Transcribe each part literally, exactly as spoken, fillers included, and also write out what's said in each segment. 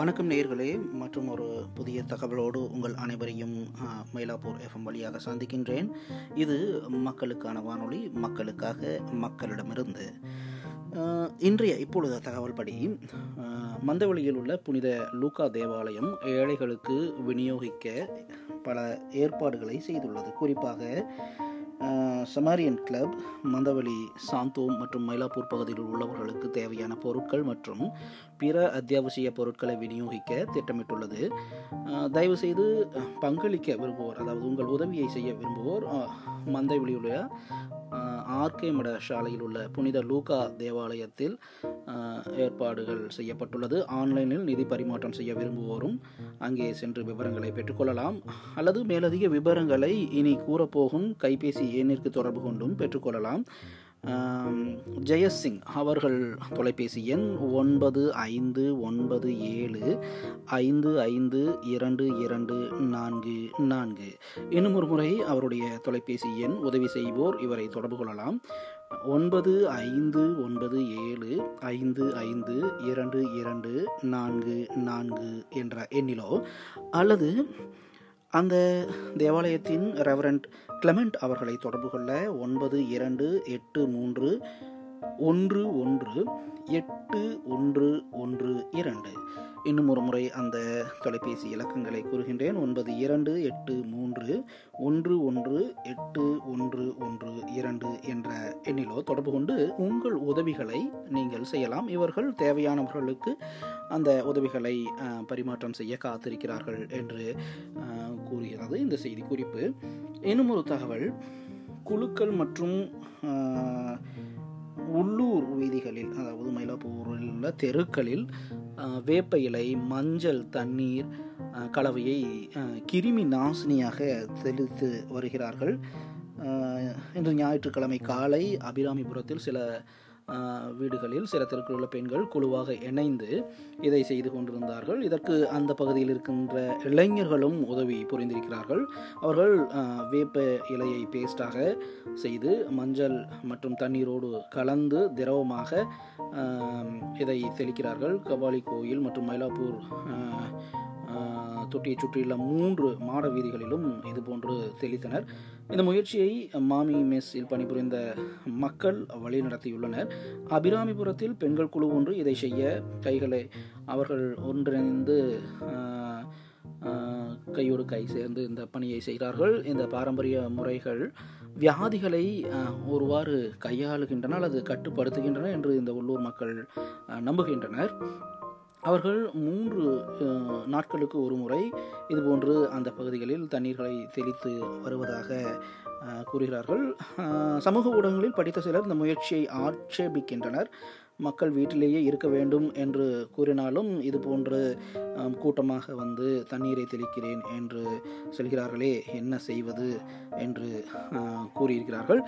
வணக்கம் நேயர்களே, மற்றும் ஒரு புதிய தகவலோடு உங்கள் அனைவரையும் மயிலாப்பூர் எஃப்எம் வழியாக சந்திக்கின்றேன். இது மக்களுக்கான வானொலி, மக்களுக்காக, மக்களிடமிருந்து. இன்றைய இப்பொழுது தகவல் படி மந்தவெளியில் உள்ள புனித லூக்கா தேவாலயம் ஏழைகளுக்கு விநியோகிக்க பல ஏற்பாடுகளை செய்துள்ளது. குறிப்பாக சமாரியன் கிளப் மந்தவெளி, சாந்தோம் மற்றும் மயிலாப்பூர் பகுதியில் உள்ளவர்களுக்கு தேவையான பொருட்கள் மற்றும் பிற அத்தியாவசிய பொருட்களை விநியோகிக்க திட்டமிட்டுள்ளது. தயவுசெய்து பங்களிக்க விரும்புவோர், அதாவது உங்கள் உதவியை செய்ய விரும்புவோர், மந்தவெளியுடைய ஆர்கே மட சாலையில் உள்ள புனித லூக்கா தேவாலயத்தில் ஏற்பாடுகள் செய்யப்பட்டுள்ளது. ஆன்லைனில் நிதி பரிமாற்றம் செய்ய விரும்புவோரும் அங்கே சென்று விவரங்களை பெற்றுக்கொள்ளலாம். அல்லது மேலதிக விவரங்களை இனி கூறப்போகும் கைபேசி எண்ணிற்கு தொடர்பு கொண்டும் பெற்றுக்கொள்ளலாம். ஜய்சிங் அவர்கள் தொலைபேசி எண் ஒன்பது ஐந்து ஒன்பது ஏழு ஐந்து ஐந்து இரண்டு இரண்டு நான்கு நான்கு. இன்னும் ஒரு முறை அவருடைய தொலைபேசி எண். உதவி செய்வோர் இவரை தொடர்பு கொள்ளலாம். ஒன்பது ஐந்து ஒன்பது ஏழு ஐந்து ஐந்து இரண்டு இரண்டு நான்கு நான்கு என்ற எண்ணிலோ அல்லது அந்த தேவாலயத்தின் ரெவரண்ட் கிளமெண்ட் அவர்களை தொடர்பு கொள்ள ஒன்பது இரண்டு எட்டு மூன்று ஒன்று ஒன்று எட்டு ஒன்று ஒன்று இரண்டு. இன்னும் ஒரு முறை அந்த தொலைபேசி இலக்கங்களை கூறுகின்றேன். ஒன்பது இரண்டு எட்டு மூன்று ஒன்று ஒன்று எட்டு ஒன்று ஒன்று இரண்டு என்ற எண்ணிலோ தொடர்பு கொண்டு உங்கள் உதவிகளை நீங்கள் செய்யலாம். இவர்கள் தேவையானவர்களுக்கு அந்த உதவிகளை பரிமாற்றம் செய்ய காத்திருக்கிறார்கள் என்று கூறுகிறது இந்த செய்தி குறிப்பு. இன்னும் ஒரு தகவல், குழுக்கள் மற்றும் உள்ளூர் வீதிகளில், அதாவது மயிலாப்பூரில் உள்ள தெருக்களில் வேப்ப இலை, மஞ்சள், தண்ணீர் கலவையை கிருமி நாசினியாக தெளித்து வருகிறார்கள். இன்று ஞாயிற்றுக்கிழமை காலை அபிராமிபுரத்தில் சில வீடுகளில் சில தெருக்களுள்ள பெண்கள் குழுவாக இணைந்து இதை செய்து கொண்டிருந்தார்கள். இதற்கு அந்த பகுதியில் இருக்கின்ற இளைஞர்களும் உதவி புரிந்திருக்கிறார்கள். அவர்கள் வேப்ப இலையை பேஸ்டாக செய்து மஞ்சள் மற்றும் தண்ணீரோடு கலந்து திரவமாக இதை தெளிக்கிறார்கள். கவாலி கோயில் மற்றும் மயிலாப்பூர் தொட்டியை சுற்றியுள்ள மூன்று மாட வீதிகளிலும் இதுபோன்று தெளித்தனர். இந்த முயற்சியை மாமி மெஸ்ஸில் பணிபுரிந்த மக்கள் வழி நடத்தியுள்ளனர். அபிராமிபுரத்தில் பெண்கள் குழு ஒன்று இதை செய்ய கைகளை அவர்கள் ஒன்றிணைந்து கையோடு கை சேர்ந்து இந்த பணியை செய்கிறார்கள். இந்த பாரம்பரிய முறைகள் வியாதிகளை ஒருவாறு கையாளுகின்றன அல்லது கட்டுப்படுத்துகின்றன என்று இந்த உள்ளூர் மக்கள் நம்புகின்றனர். அவர்கள் மூன்று நாட்களுக்கு ஒரு முறை இதுபோன்று அந்த பகுதிகளில் தண்ணீர்களை தெளித்து வருவதாக கூறுகிறார்கள். சமூக ஊடகங்களில் படித்த சிலர் இந்த முயற்சியை ஆட்சேபிக்கின்றனர். மக்கள் வீட்டிலேயே இருக்க வேண்டும் என்று கூறினாலும் இதுபோன்று கூட்டமாக வந்து தண்ணீரை தெளிக்கிறேன் என்று சொல்கிறார்களே, என்ன செய்வது என்று கூறியிருக்கிறார்கள்.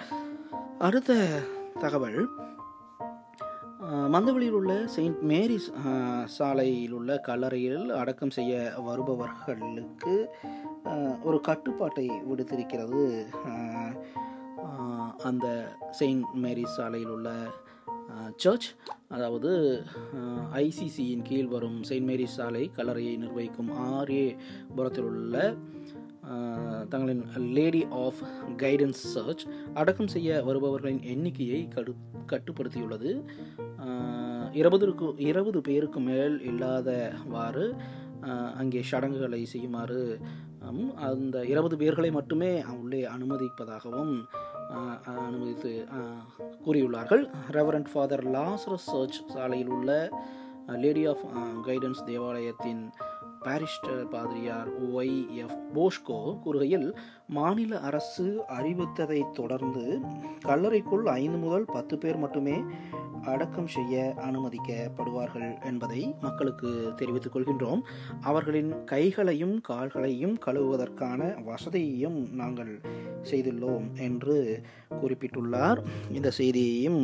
அடுத்த தகவல், மந்தவெளியில் உள்ள செயின்ட் மேரிஸ் சாலையில் உள்ள கல்லறையில் அடக்கம் செய்ய வருபவர்களுக்கு ஒரு கட்டுப்பாட்டை விடுத்திருக்கிறது அந்த செயின்ட் மேரிஸ் சாலையில் உள்ள சர்ச். அதாவது ஐசிசியின் கீழ் வரும் செயின்ட் மேரிஸ் சாலை கல்லறையை நிர்வகிக்கும் ஆரியபுரத்தில் உள்ள தங்களின் லேடி ஆஃப் கைடன்ஸ் சர்ச் அடக்கம் செய்ய வருபவர்களின் எண்ணிக்கையை கடு கட்டுப்படுத்தியுள்ளது. இருபதுக்கு இருபது பேருக்கு மேல் இல்லாதவாறு அங்கே சடங்குகளை செய்யுமாறு, அந்த இருபது பேர்களை மட்டுமே உள்ளே அனுமதிப்பதாகவும் அனுமதித்து கூறியுள்ளார்கள். ரெவரண்ட் ஃபாதர் லாஸ்ரஸ் சர்ச் சாலையில் உள்ள லேடி ஆஃப் கைடன்ஸ் தேவாலயத்தின் பாரிஸ்டர் பாதிரியார் ஒய் எஃப் போஸ்கோ கூறுகையில், மாநில அரசு அறிவித்ததை தொடர்ந்து கல்லறைக்குள் ஐந்து முதல் பத்து பேர் மட்டுமே அடக்கம் செய்ய அனுமதிக்கப்படுவார்கள் என்பதை மக்களுக்கு தெரிவித்துக் கொள்கின்றோம். அவர்களின் கைகளையும் கால்களையும் கழுவுவதற்கான வசதியையும் நாங்கள் செய்துள்ளோம் என்று குறிப்பிட்டுள்ளார். இந்த செய்தியையும்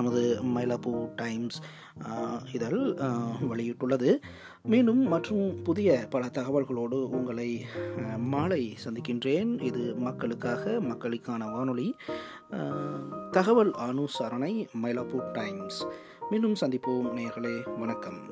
நமது மயிலாப்பூர் டைம்ஸ் இதழ் வெளியிட்டுள்ளது. மீண்டும் மற்றும் புதிய பல தகவல்களோடு உங்களை மாலை சந்திக்கின்றேன். இது மக்களுக்காக, மக்களுக்கான வானொலி, தகவல் அனுசரணை, மயிலாப்பூர் டைம்ஸ். மீண்டும் சந்திப்போம் நேயர்களே. வணக்கம்.